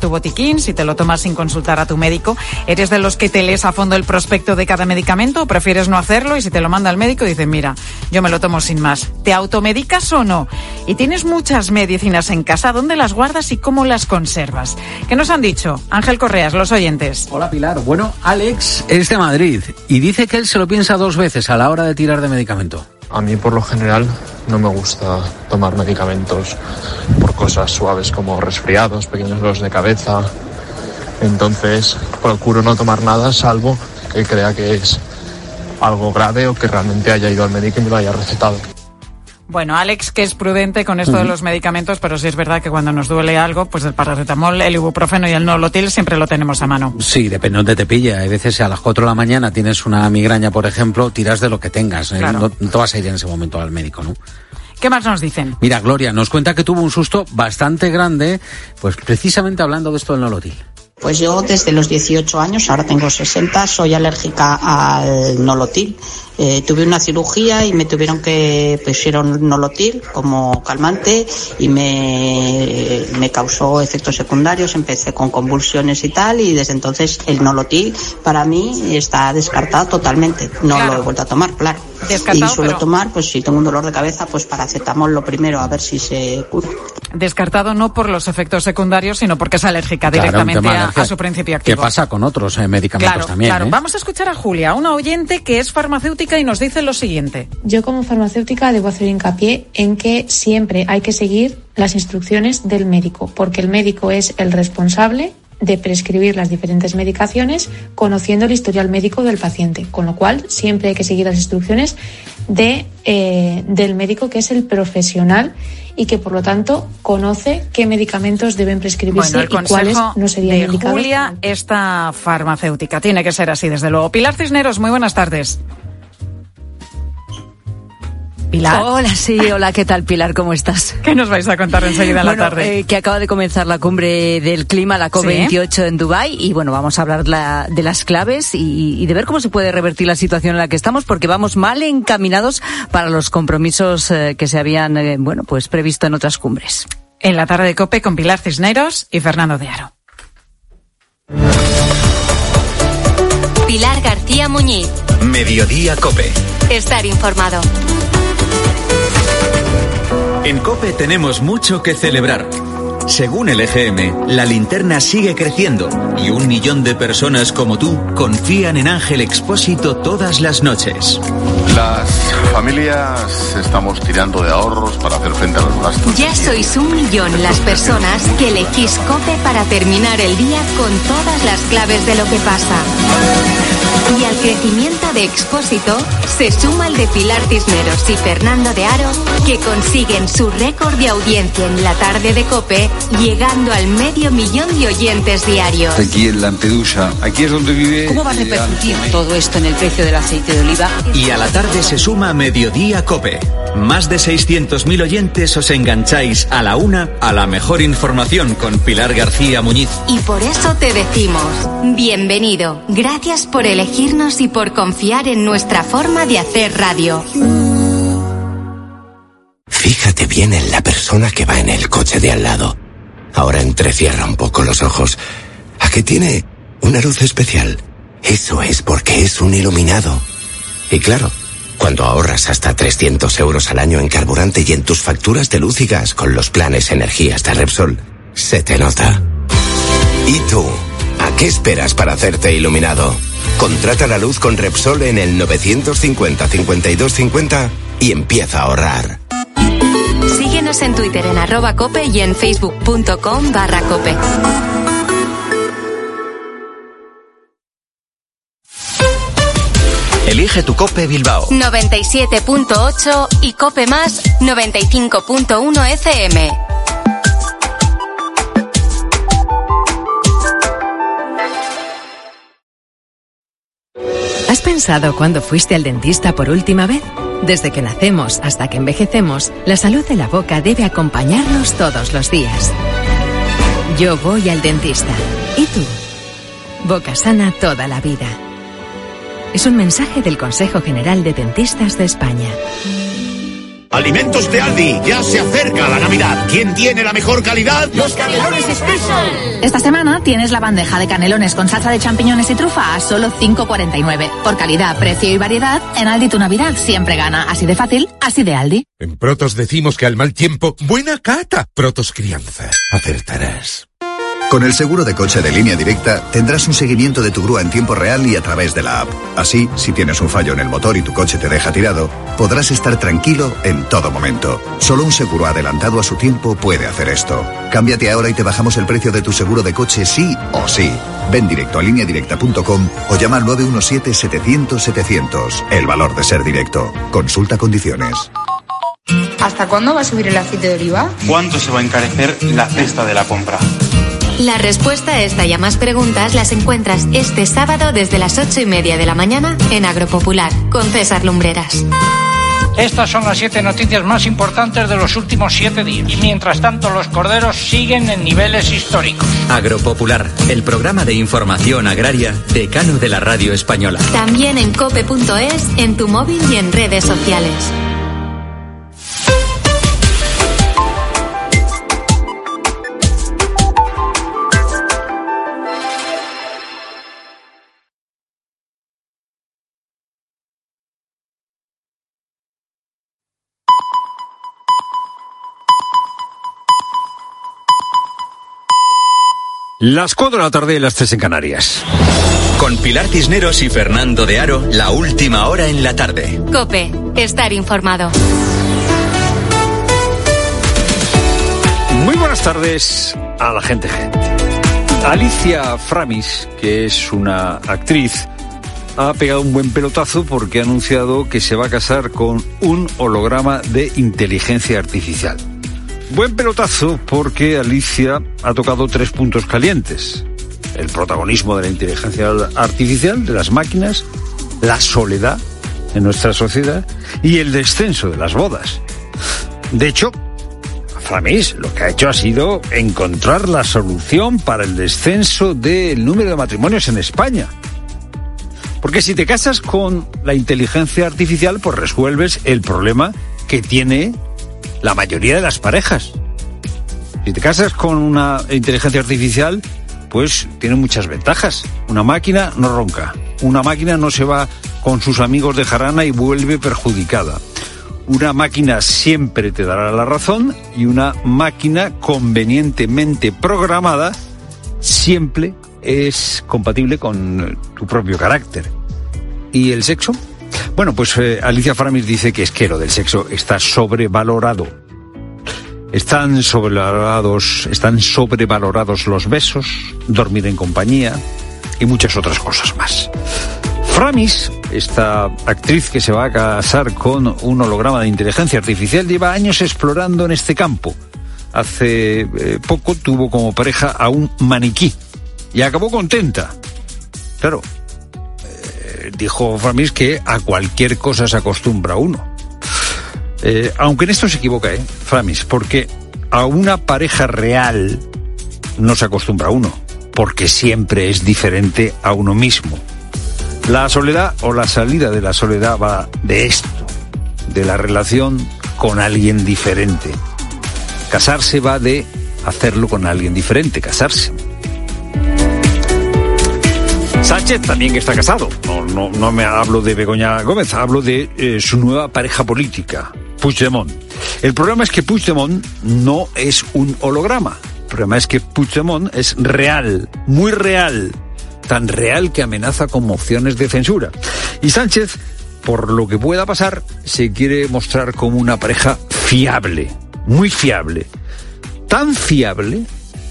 botiquín, si te lo tomas sin consultar a tu médico, ¿eres de los que te lees a fondo el prospecto de cada medicamento o prefieres no hacerlo y si te lo manda el médico dices, mira, yo me lo tomo sin más? ¿Te automedicas o no? Y tienes muchas medicinas en casa, ¿dónde las guardas y cómo las conservas? ¿Qué nos han dicho? Ángel Correas, los oyentes. Hola, Pilar. Bueno, Alex es de Madrid y dice que él se lo piensa 2 veces a la hora de tirar de medicamento. A mí, por lo general, no me gusta tomar medicamentos por cosas suaves como resfriados, pequeños dolores de cabeza. Entonces, procuro no tomar nada salvo que crea que es algo grave o que realmente haya ido al médico y me lo haya recetado. Bueno, Alex, que es prudente con esto de los medicamentos, pero sí es verdad que cuando nos duele algo, pues el paracetamol, el ibuprofeno y el Nolotil siempre lo tenemos a mano. Sí, depende de dónde te pilla. Hay veces a las 4 de la mañana tienes una migraña, por ejemplo, tiras de lo que tengas. Claro. No vas a ir en ese momento al médico, ¿no? ¿Qué más nos dicen? Mira, Gloria nos cuenta que tuvo un susto bastante grande, pues precisamente hablando de esto del Nolotil. Pues yo desde los 18 años, ahora tengo 60, soy alérgica al nolotil. Tuve una cirugía y me tuvieron que pusieron nolotil como calmante y me causó efectos secundarios, empecé con convulsiones y tal, y desde entonces el nolotil para mí está descartado totalmente, no claro. Lo he vuelto a tomar, claro. Descartado, y suelo tomar, pues si tengo un dolor de cabeza, pues paracetamol lo primero, a ver si se cura. Descartado no por los efectos secundarios, sino porque es alérgica directamente a su principio activo. ¿Qué pasa con otros medicamentos claro, también? Claro, vamos a escuchar a Julia, una oyente que es farmacéutica y nos dice lo siguiente. Yo como farmacéutica debo hacer hincapié en que siempre hay que seguir las instrucciones del médico, porque el médico es el responsable de prescribir las diferentes medicaciones conociendo el historial médico del paciente, con lo cual siempre hay que seguir las instrucciones del médico, que es el profesional y que por lo tanto conoce qué medicamentos deben prescribirse y cuáles no serían indicados. Julia, esta farmacéutica, tiene que ser así desde luego. Pilar Cisneros, muy buenas tardes. Pilar. Hola, sí, hola, ¿qué tal, Pilar? ¿Cómo estás? ¿Qué nos vais a contar enseguida en la tarde? Que acaba de comenzar la cumbre del clima, la COP28 en Dubái, y bueno, vamos a hablar de las claves y de ver cómo se puede revertir la situación en la que estamos, porque vamos mal encaminados para los compromisos que se habían, previsto en otras cumbres. En la tarde de COPE con Pilar Cisneros y Fernando de Aro. Pilar García Muñiz. Mediodía COPE. Estar informado. En COPE tenemos mucho que celebrar. Según el EGM, la linterna sigue creciendo y 1 millón de personas como tú confían en Ángel Expósito todas las noches. Las familias estamos tirando de ahorros para hacer frente a los gastos. Ya sois 1 millón las personas que elegís COPE para terminar el día con todas las claves de lo que pasa. Y al crecimiento de Expósito se suma el de Pilar Cisneros y Fernando de Aro, que consiguen su récord de audiencia en la tarde de COPE, llegando al 500 000 de oyentes diarios. Aquí en Lampedusa, aquí es donde vive. ¿Cómo va a repercutir todo esto en el precio del aceite de oliva? Y a la tarde se suma Mediodía COPE. Más de 600.000 oyentes os engancháis a la una a la mejor información con Pilar García Muñiz. Y por eso te decimos, bienvenido, gracias por elegirnos y por confiar en nuestra forma de hacer radio. Fíjate bien en la persona que va en el coche de al lado. Ahora entrecierra un poco los ojos. ¿A qué tiene una luz especial? Eso es porque es un iluminado. Y claro, cuando ahorras hasta 300 euros al año en carburante y en tus facturas de luz y gas con los planes energías de Repsol, se te nota. ¿Y tú? ¿A qué esperas para hacerte iluminado? Contrata la luz con Repsol en el 950-5250 y empieza a ahorrar. Síguenos en Twitter en @cope y en facebook.com/cope. Elige tu COPE Bilbao 97.8 y COPE Más 95.1 FM. ¿Has pensado cuándo fuiste al dentista por última vez? Desde que nacemos hasta que envejecemos, la salud de la boca debe acompañarnos todos los días. Yo voy al dentista. ¿Y tú? Boca sana toda la vida. Es un mensaje del Consejo General de Dentistas de España. Alimentos de Aldi, ya se acerca la Navidad. ¿Quién tiene la mejor calidad? Los canelones Special. Esta semana tienes la bandeja de canelones con salsa de champiñones y trufa a solo 5,49. Por calidad, precio y variedad, en Aldi tu Navidad siempre gana. Así de fácil, así de Aldi. En Protos decimos que al mal tiempo, buena cata. Protos Crianza, acertarás. Con el seguro de coche de Línea Directa tendrás un seguimiento de tu grúa en tiempo real y a través de la app. Así, si tienes un fallo en el motor y tu coche te deja tirado, podrás estar tranquilo en todo momento. Solo un seguro adelantado a su tiempo puede hacer esto. Cámbiate ahora y te bajamos el precio de tu seguro de coche sí o sí. Ven directo a lineadirecta.com o llama al 917-700-700. El valor de ser directo. Consulta condiciones. ¿Hasta cuándo va a subir el aceite de oliva? ¿Cuánto se va a encarecer la cesta de la compra? La respuesta a esta y a más preguntas las encuentras este sábado desde las 8:30 de la mañana en Agropopular, con César Lumbreras. Estas son las 7 noticias más importantes de los últimos 7 días. Y mientras tanto, los corderos siguen en niveles históricos. Agropopular, el programa de información agraria decano de la radio española. También en cope.es, en tu móvil y en redes sociales. Las 4 de la tarde y las 3 en Canarias. Con Pilar Cisneros y Fernando de Aro, la última hora en la tarde. COPE. Estar informado. Muy buenas tardes a la gente. Alicia Framis, que es una actriz, ha pegado un buen pelotazo porque ha anunciado que se va a casar con un holograma de inteligencia artificial. Buen pelotazo porque Alicia ha tocado 3 puntos calientes: el protagonismo de la inteligencia artificial, de las máquinas, la soledad en nuestra sociedad y el descenso de las bodas. De hecho, Framis lo que ha hecho ha sido encontrar la solución para el descenso del número de matrimonios en España. Porque si te casas con la inteligencia artificial, pues resuelves el problema que tiene la mayoría de las parejas. Si te casas con una inteligencia artificial, pues tiene muchas ventajas. Una máquina no ronca. Una máquina no se va con sus amigos de jarana y vuelve perjudicada. Una máquina siempre te dará la razón y una máquina convenientemente programada siempre es compatible con tu propio carácter. ¿Y el sexo? Bueno, pues Alicia Framis dice que es que lo del sexo está sobrevalorado. Están sobrevalorados los besos, dormir en compañía y muchas otras cosas más. Framis, esta actriz que se va a casar con un holograma de inteligencia artificial, lleva años explorando en este campo. Hace poco tuvo como pareja a un maniquí y acabó contenta. Claro. Dijo Framis que a cualquier cosa se acostumbra uno. Aunque en esto se equivoca, Framis, porque a una pareja real no se acostumbra uno, porque siempre es diferente a uno mismo. La soledad o la salida de la soledad va de esto, de la relación con alguien diferente. Casarse va de hacerlo con alguien diferente, casarse. Sánchez también está casado. No me hablo de Begoña Gómez, hablo de su nueva pareja política, Puigdemont. El problema es que Puigdemont no es un holograma. El problema es que Puigdemont es real, muy real, tan real que amenaza con mociones de censura. Y Sánchez, por lo que pueda pasar, se quiere mostrar como una pareja fiable, muy fiable. Tan fiable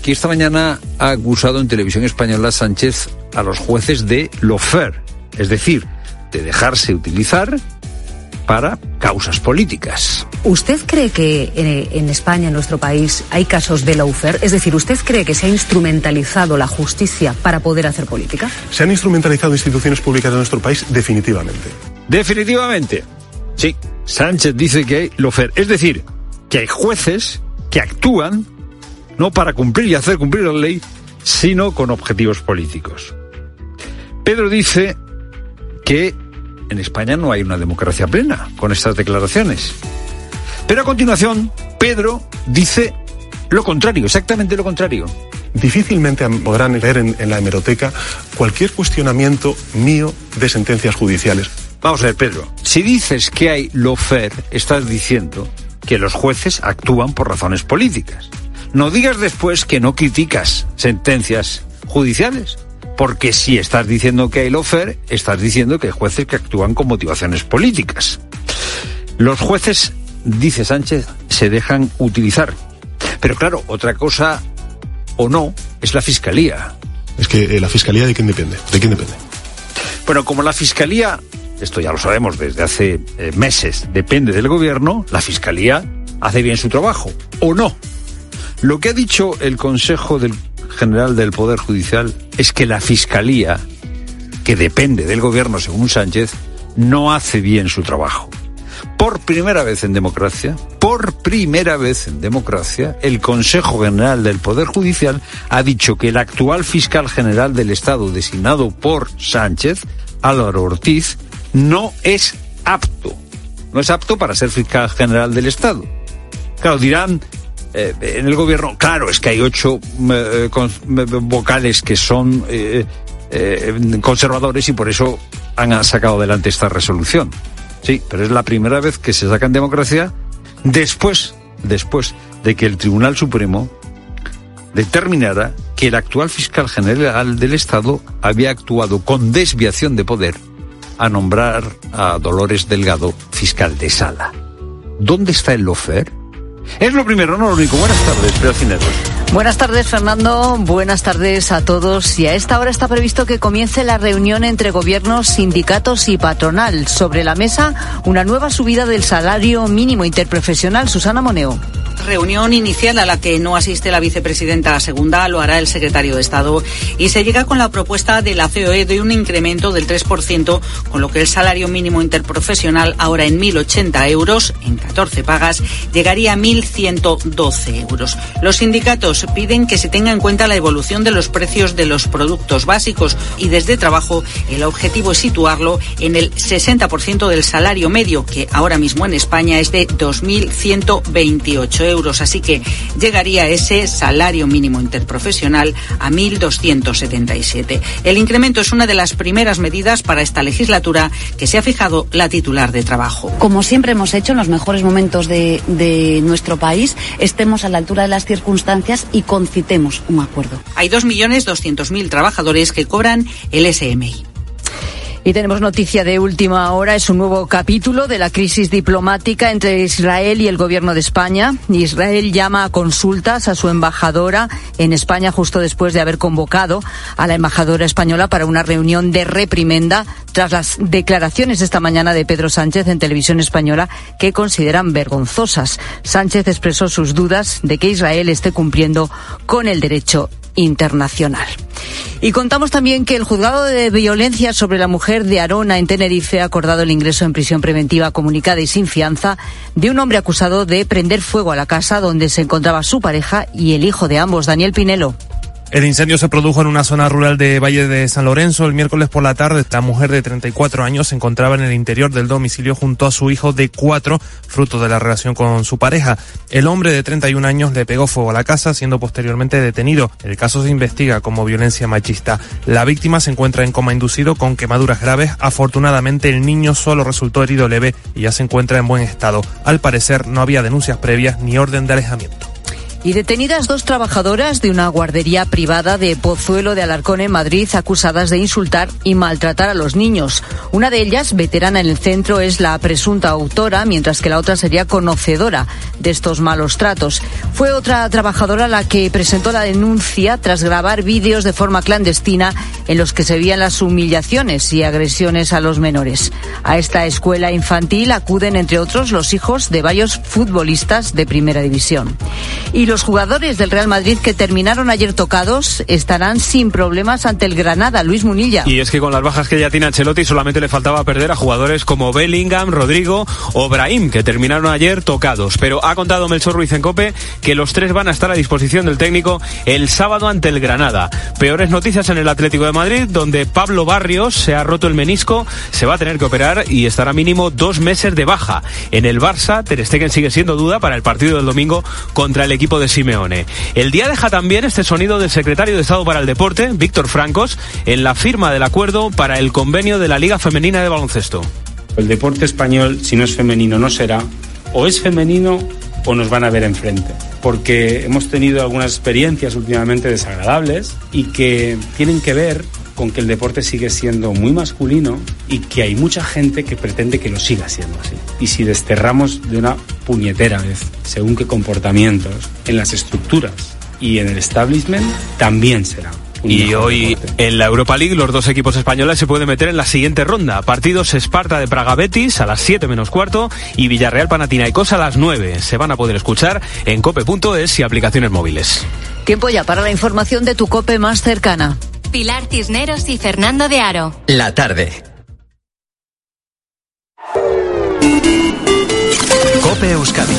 que esta mañana ha acusado en Televisión Española Sánchez a los jueces de lawfare, es decir, de dejarse utilizar para causas políticas. ¿Usted cree que en España, en nuestro país, hay casos de lawfare? Es decir, ¿usted cree que se ha instrumentalizado la justicia para poder hacer política? Se han instrumentalizado instituciones públicas de nuestro país, definitivamente. Definitivamente. Sí, Sánchez dice que hay lawfare, es decir, que hay jueces que actúan no para cumplir y hacer cumplir la ley, sino con objetivos políticos. Pedro dice que en España no hay una democracia plena con estas declaraciones. Pero a continuación, Pedro dice lo contrario, exactamente lo contrario. Difícilmente podrán leer en la hemeroteca cualquier cuestionamiento mío de sentencias judiciales. Vamos a ver, Pedro, si dices que hay lawfare, estás diciendo que los jueces actúan por razones políticas. No digas después que no criticas sentencias judiciales, porque si estás diciendo que hay lawfare, estás diciendo que hay jueces que actúan con motivaciones políticas. Los jueces, dice Sánchez, se dejan utilizar. Pero claro, otra cosa o no es la fiscalía. Es que la fiscalía ¿de quién depende? Bueno, como la fiscalía, esto ya lo sabemos desde hace meses, depende del gobierno, la fiscalía hace bien su trabajo, o no. Lo que ha dicho el Consejo General del Poder Judicial es que la Fiscalía, que depende del gobierno según Sánchez, no hace bien su trabajo. Por primera vez en democracia, el Consejo General del Poder Judicial ha dicho que el actual fiscal general del Estado, designado por Sánchez, Álvaro Ortiz, no es apto para ser fiscal general del Estado. Claro, dirán en el gobierno, claro, es que hay 8 vocales que son conservadores y por eso han sacado adelante esta resolución. Sí, pero es la primera vez que se saca en democracia después de que el Tribunal Supremo determinara que el actual fiscal general del Estado había actuado con desviación de poder a nombrar a Dolores Delgado fiscal de sala. ¿Dónde está el lofer? Es lo primero, no lo único. Buenas tardes, Peracineros. Buenas tardes, Fernando. Buenas tardes a todos. Y a esta hora está previsto que comience la reunión entre gobiernos, sindicatos y patronal. Sobre la mesa, una nueva subida del salario mínimo interprofesional. Susana Moneo. Reunión inicial a la que no asiste la vicepresidenta segunda, lo hará el secretario de Estado, y se llega con la propuesta de la COE de un incremento del 3%, con lo que el salario mínimo interprofesional, ahora en 1.080 euros, en 14 pagas, llegaría a 1.112 euros. Los sindicatos piden que se tenga en cuenta la evolución de los precios de los productos básicos y desde Trabajo el objetivo es situarlo en el 60% del salario medio, que ahora mismo en España es de 2.128 euros. Así que llegaría ese salario mínimo interprofesional a 1.277. El incremento es una de las primeras medidas para esta legislatura que se ha fijado la titular de Trabajo. Como siempre hemos hecho en los mejores momentos de nuestro país, estemos a la altura de las circunstancias y concitemos un acuerdo. Hay 2.200.000 trabajadores que cobran el SMI. Y tenemos noticia de última hora, es un nuevo capítulo de la crisis diplomática entre Israel y el gobierno de España. Israel llama a consultas a su embajadora en España justo después de haber convocado a la embajadora española para una reunión de reprimenda tras las declaraciones esta mañana de Pedro Sánchez en Televisión Española que consideran vergonzosas. Sánchez expresó sus dudas de que Israel esté cumpliendo con el derecho internacional. Y contamos también que el juzgado de violencia sobre la mujer de Arona en Tenerife ha acordado el ingreso en prisión preventiva comunicada y sin fianza de un hombre acusado de prender fuego a la casa donde se encontraba su pareja y el hijo de ambos, Daniel Pinelo. El incendio se produjo en una zona rural de Valle de San Lorenzo el miércoles por la tarde. La mujer de 34 años se encontraba en el interior del domicilio junto a su hijo de 4, fruto de la relación con su pareja. El hombre de 31 años le pegó fuego a la casa, siendo posteriormente detenido. El caso se investiga como violencia machista. La víctima se encuentra en coma inducido con quemaduras graves. Afortunadamente, el niño solo resultó herido leve y ya se encuentra en buen estado. Al parecer, no había denuncias previas ni orden de alejamiento. Y detenidas 2 trabajadoras de una guardería privada de Pozuelo de Alarcón en Madrid, acusadas de insultar y maltratar a los niños. Una de ellas, veterana en el centro, es la presunta autora, mientras que la otra sería conocedora de estos malos tratos. Fue otra trabajadora la que presentó la denuncia tras grabar vídeos de forma clandestina en los que se veían las humillaciones y agresiones a los menores. A esta escuela infantil acuden, entre otros, los hijos de varios futbolistas de primera división. Y los jugadores del Real Madrid que terminaron ayer tocados estarán sin problemas ante el Granada, Luis Munilla. Y es que con las bajas que ya tiene Ancelotti solamente le faltaba perder a jugadores como Bellingham, Rodrigo o Brahim, que terminaron ayer tocados. Pero ha contado Melchor Ruiz en COPE que los 3 van a estar a disposición del técnico el sábado ante el Granada. Peores noticias en el Atlético de Madrid, donde Pablo Barrios se ha roto el menisco, se va a tener que operar y estará mínimo 2 meses de baja. En el Barça, Ter Stegen sigue siendo duda para el partido del domingo contra el equipo de Simeone. El día deja también este sonido del secretario de Estado para el Deporte, Víctor Francos, en la firma del acuerdo para el convenio de la Liga Femenina de Baloncesto. El deporte español, si no es femenino, no será. O es femenino o nos van a ver enfrente. Porque hemos tenido algunas experiencias últimamente desagradables y que tienen que ver con que el deporte sigue siendo muy masculino y que hay mucha gente que pretende que lo siga siendo así. Y si desterramos de una puñetera vez, según qué comportamientos, en las estructuras y en el establishment, también será. Y hoy en la Europa League los 2 equipos españoles se pueden meter en la siguiente ronda. Partidos Esparta de Praga-Betis a las 7:15 y Villarreal-Panathinaikos a las 9. Se van a poder escuchar en cope.es y aplicaciones móviles. Tiempo ya para la información de tu COPE más cercana. Pilar Cisneros y Fernando de Haro. La tarde. COPE Euskadi.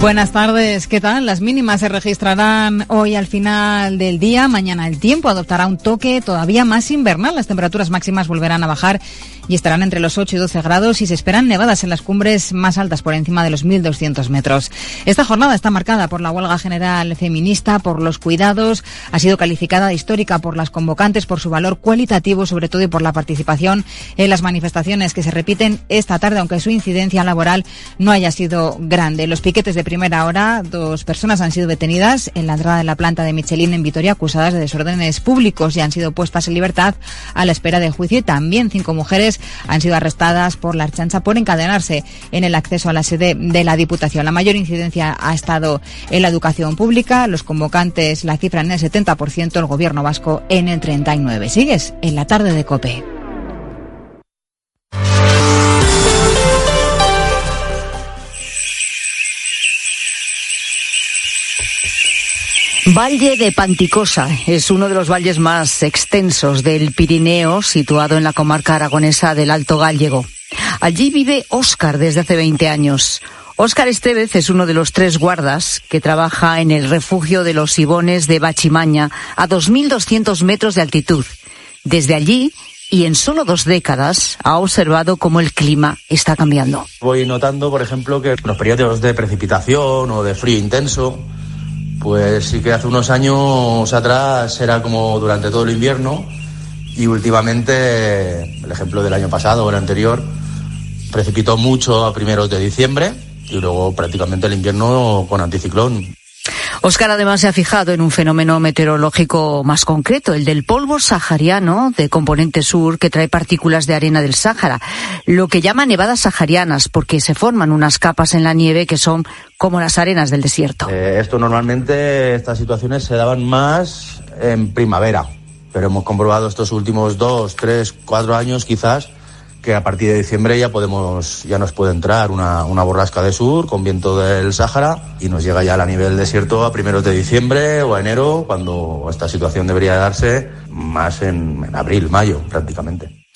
Buenas tardes, ¿qué tal? Las mínimas se registrarán hoy al final del día. Mañana el tiempo adoptará un toque todavía más invernal. Las temperaturas máximas volverán a bajar y estarán entre los 8 y 12 grados y se esperan nevadas en las cumbres más altas por encima de los 1.200 metros. Esta jornada está marcada por la huelga general feminista, por los cuidados. Ha sido calificada de histórica por las convocantes, por su valor cualitativo, sobre todo, y por la participación en las manifestaciones que se repiten esta tarde, aunque su incidencia laboral no haya sido grande. Los piquetes de primera hora, 2 personas han sido detenidas en la entrada de la planta de Michelin en Vitoria, acusadas de desórdenes públicos, y han sido puestas en libertad a la espera de juicio. Y también 5 mujeres han sido arrestadas por la Ertzaintza por encadenarse en el acceso a la sede de la Diputación. La mayor incidencia ha estado en la educación pública. Los convocantes la cifran en el 70%, el gobierno vasco en el 39%. Sigues en la tarde de COPE. Valle de Panticosa es uno de los valles más extensos del Pirineo, situado en la comarca aragonesa del Alto Gállego. Allí vive Óscar desde hace 20 años. Óscar Estévez es uno de los 3 guardas que trabaja en el refugio de los Ibones de Bachimaña, a 2.200 metros de altitud. Desde allí, y en solo 2 décadas, ha observado cómo el clima está cambiando. Voy notando, por ejemplo, que los periodos de precipitación o de frío intenso, pues sí que hace unos años atrás era como durante todo el invierno, y últimamente, el ejemplo del año pasado o el anterior, precipitó mucho a primeros de diciembre y luego prácticamente el invierno con anticiclón. Óscar además se ha fijado en un fenómeno meteorológico más concreto, el del polvo sahariano de componente sur, que trae partículas de arena del Sáhara, lo que llama nevadas saharianas, porque se forman unas capas en la nieve que son como las arenas del desierto. Esto normalmente, estas situaciones se daban más en primavera, pero hemos comprobado estos últimos 2, 3, 4 años quizás, que a partir de diciembre ya nos puede entrar una borrasca de sur con viento del Sáhara y nos llega ya a nivel desierto a primeros de diciembre o a enero, cuando esta situación debería darse más en abril, mayo prácticamente.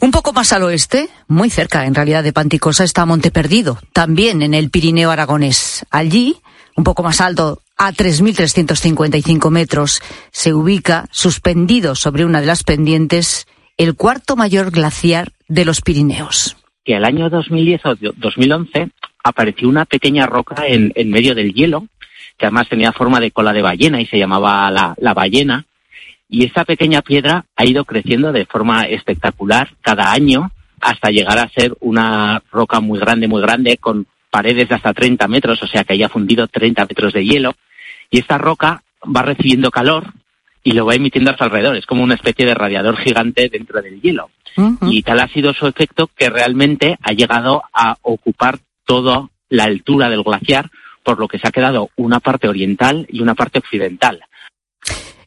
Un poco más al oeste, muy cerca en realidad de Panticosa, está Monteperdido, también en el Pirineo aragonés. Allí, un poco más alto, a 3.355 metros, se ubica, suspendido sobre una de las pendientes, el 4.º mayor glaciar de los Pirineos. Que el año 2010 o 2011 apareció una pequeña roca en medio del hielo, que además tenía forma de cola de ballena y se llamaba la ballena, y esta pequeña piedra ha ido creciendo de forma espectacular cada año hasta llegar a ser una roca muy grande, con paredes de hasta 30 metros, o sea que haya fundido 30 metros de hielo, y esta roca va recibiendo calor y lo va emitiendo a su alrededor. Es como una especie de radiador gigante dentro del hielo. Uh-huh. Y tal ha sido su efecto que realmente ha llegado a ocupar toda la altura del glaciar, por lo que se ha quedado una parte oriental y una parte occidental.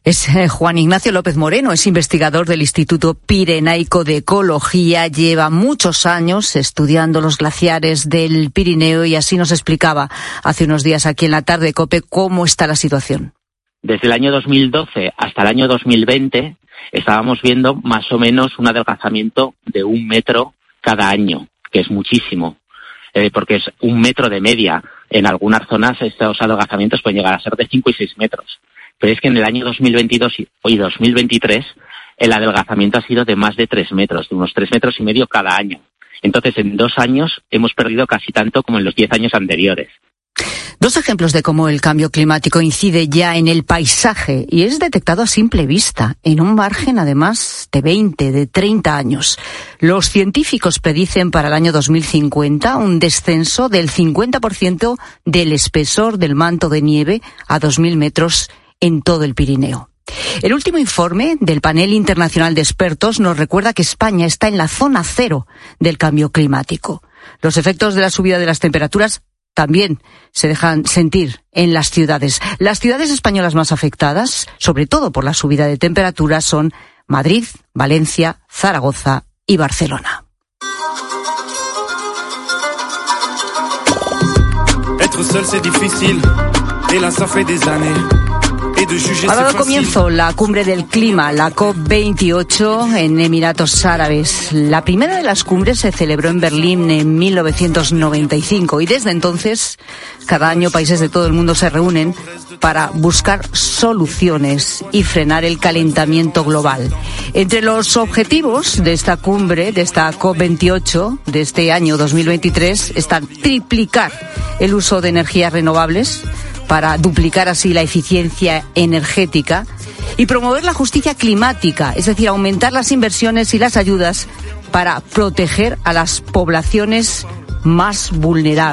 Es Juan Ignacio López Moreno, es investigador del Instituto Pirenaico de Ecología, lleva muchos años estudiando los glaciares del Pirineo, y así nos explicaba hace unos días aquí en la tarde COPE cómo está la situación. Desde el año 2012 hasta el año 2020 estábamos viendo más o menos un adelgazamiento de 1 metro cada año, que es muchísimo, porque es 1 metro de media. En algunas zonas estos adelgazamientos pueden llegar a ser de 5 y 6 metros. Pero es que en el año 2022 y 2023 el adelgazamiento ha sido de más de 3 metros, de unos 3 metros y medio cada año. Entonces, en 2 años hemos perdido casi tanto como en los 10 años anteriores. 2 ejemplos de cómo el cambio climático incide ya en el paisaje y es detectado a simple vista, en un margen además de 20, de 30 años. Los científicos predicen para el año 2050 un descenso del 50% del espesor del manto de nieve a 2.000 metros en todo el Pirineo. El último informe del panel internacional de expertos nos recuerda que España está en la zona cero del cambio climático. Los efectos de la subida de las temperaturas también se dejan sentir en las ciudades. Las ciudades españolas más afectadas, sobre todo por la subida de temperatura, son Madrid, Valencia, Zaragoza y Barcelona. Être seul, c'est difficile. Et là, ça fait des années. Ha dado comienzo la cumbre del clima, la COP28 en Emiratos Árabes. La primera de las cumbres se celebró en Berlín en 1995 y desde entonces cada año países de todo el mundo se reúnen para buscar soluciones y frenar el calentamiento global. Entre los objetivos de esta cumbre, de esta COP28 de este año 2023, están triplicar el uso de energías renovables para duplicar así la eficiencia energética y promover la justicia climática, es decir, aumentar las inversiones y las ayudas para proteger a las poblaciones más vulnerables.